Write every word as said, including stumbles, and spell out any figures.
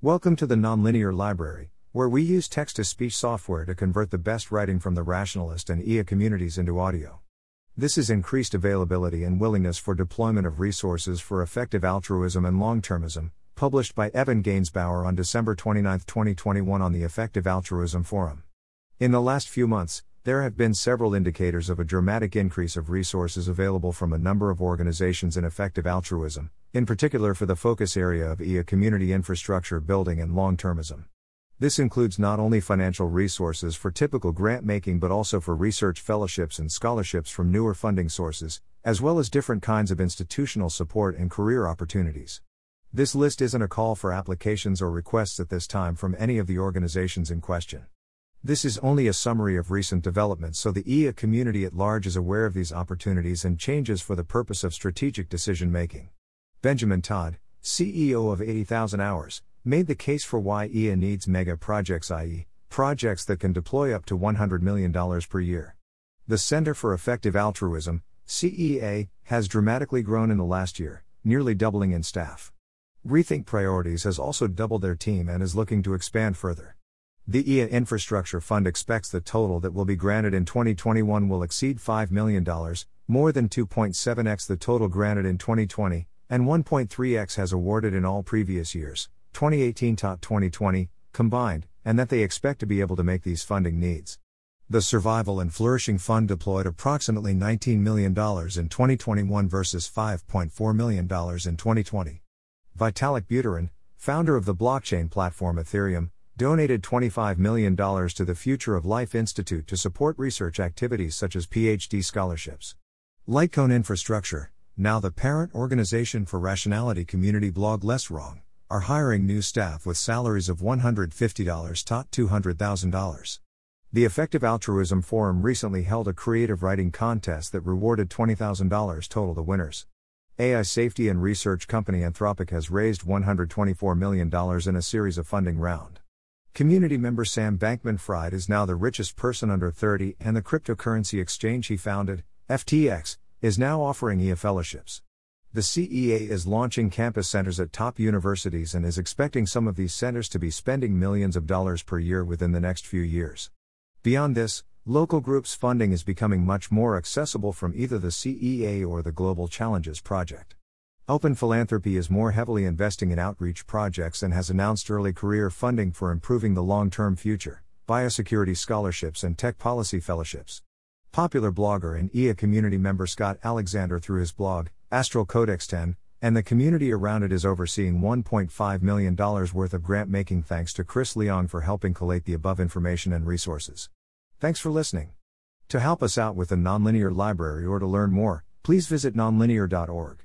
Welcome to the Nonlinear Library, where we use text-to-speech software to convert the best writing from the rationalist and E A communities into audio. This has increased availability and willingness for deployment of resources for effective altruism and long-termism, published by Evan Gaensbauer on December twenty-ninth, twenty twenty-one on the Effective Altruism Forum. In the last few months, there have been several indicators of a dramatic increase of resources available from a number of organizations in effective altruism, in particular for the focus area of E A community infrastructure building and long-termism. This includes not only financial resources for typical grant-making but also for research fellowships and scholarships from newer funding sources, as well as different kinds of institutional support and career opportunities. This list isn't a call for applications or requests at this time from any of the organizations in question. This is only a summary of recent developments so the E A community at large is aware of these opportunities and changes for the purpose of strategic decision-making. Benjamin Todd, C E O of eighty thousand hours, made the case for why E A needs mega projects, that is, projects that can deploy up to one hundred million dollars per year. The Centre for Effective Altruism, C E A, has dramatically grown in the last year, nearly doubling in staff. Rethink Priorities has also doubled their team and is looking to expand further. The E A Infrastructure Fund expects the total that will be granted in twenty twenty-one will exceed five million dollars, more than two point seven x the total granted in twenty twenty, and one point three x has awarded in all previous years, twenty eighteen to twenty twenty, combined, and that they expect to be able to make these funding needs. The Survival and Flourishing Fund deployed approximately nineteen million dollars in twenty twenty-one versus five point four million dollars in twenty twenty. Vitalik Buterin, founder of the blockchain platform Ethereum, donated twenty-five million dollars to the Future of Life Institute to support research activities such as PhD scholarships. Lightcone Infrastructure, now the parent organization for rationality community blog Less Wrong, are hiring new staff with salaries of one hundred fifty thousand to two hundred thousand dollars. The Effective Altruism Forum recently held a creative writing contest that rewarded twenty thousand dollars total to winners. A I safety and research company Anthropic has raised one hundred twenty-four million dollars in a series of funding round. Community member Sam Bankman-Fried is now the richest person under thirty, and the cryptocurrency exchange he founded, F T X, is now offering E A fellowships. The C E A is launching campus centers at top universities and is expecting some of these centers to be spending millions of dollars per year within the next few years. Beyond this, local groups funding is becoming much more accessible from either the C E A or the Global Challenges Project. Open Philanthropy is more heavily investing in outreach projects and has announced early career funding for improving the long-term future, biosecurity scholarships and tech policy fellowships. Popular blogger and E A community member Scott Alexander through his blog, Astral Codex ten, and the community around it is overseeing one point five million dollars worth of grant making thanks to Chris Leong for helping collate the above information and resources. Thanks for listening. To help us out with the Nonlinear Library or to learn more, please visit nonlinear dot org.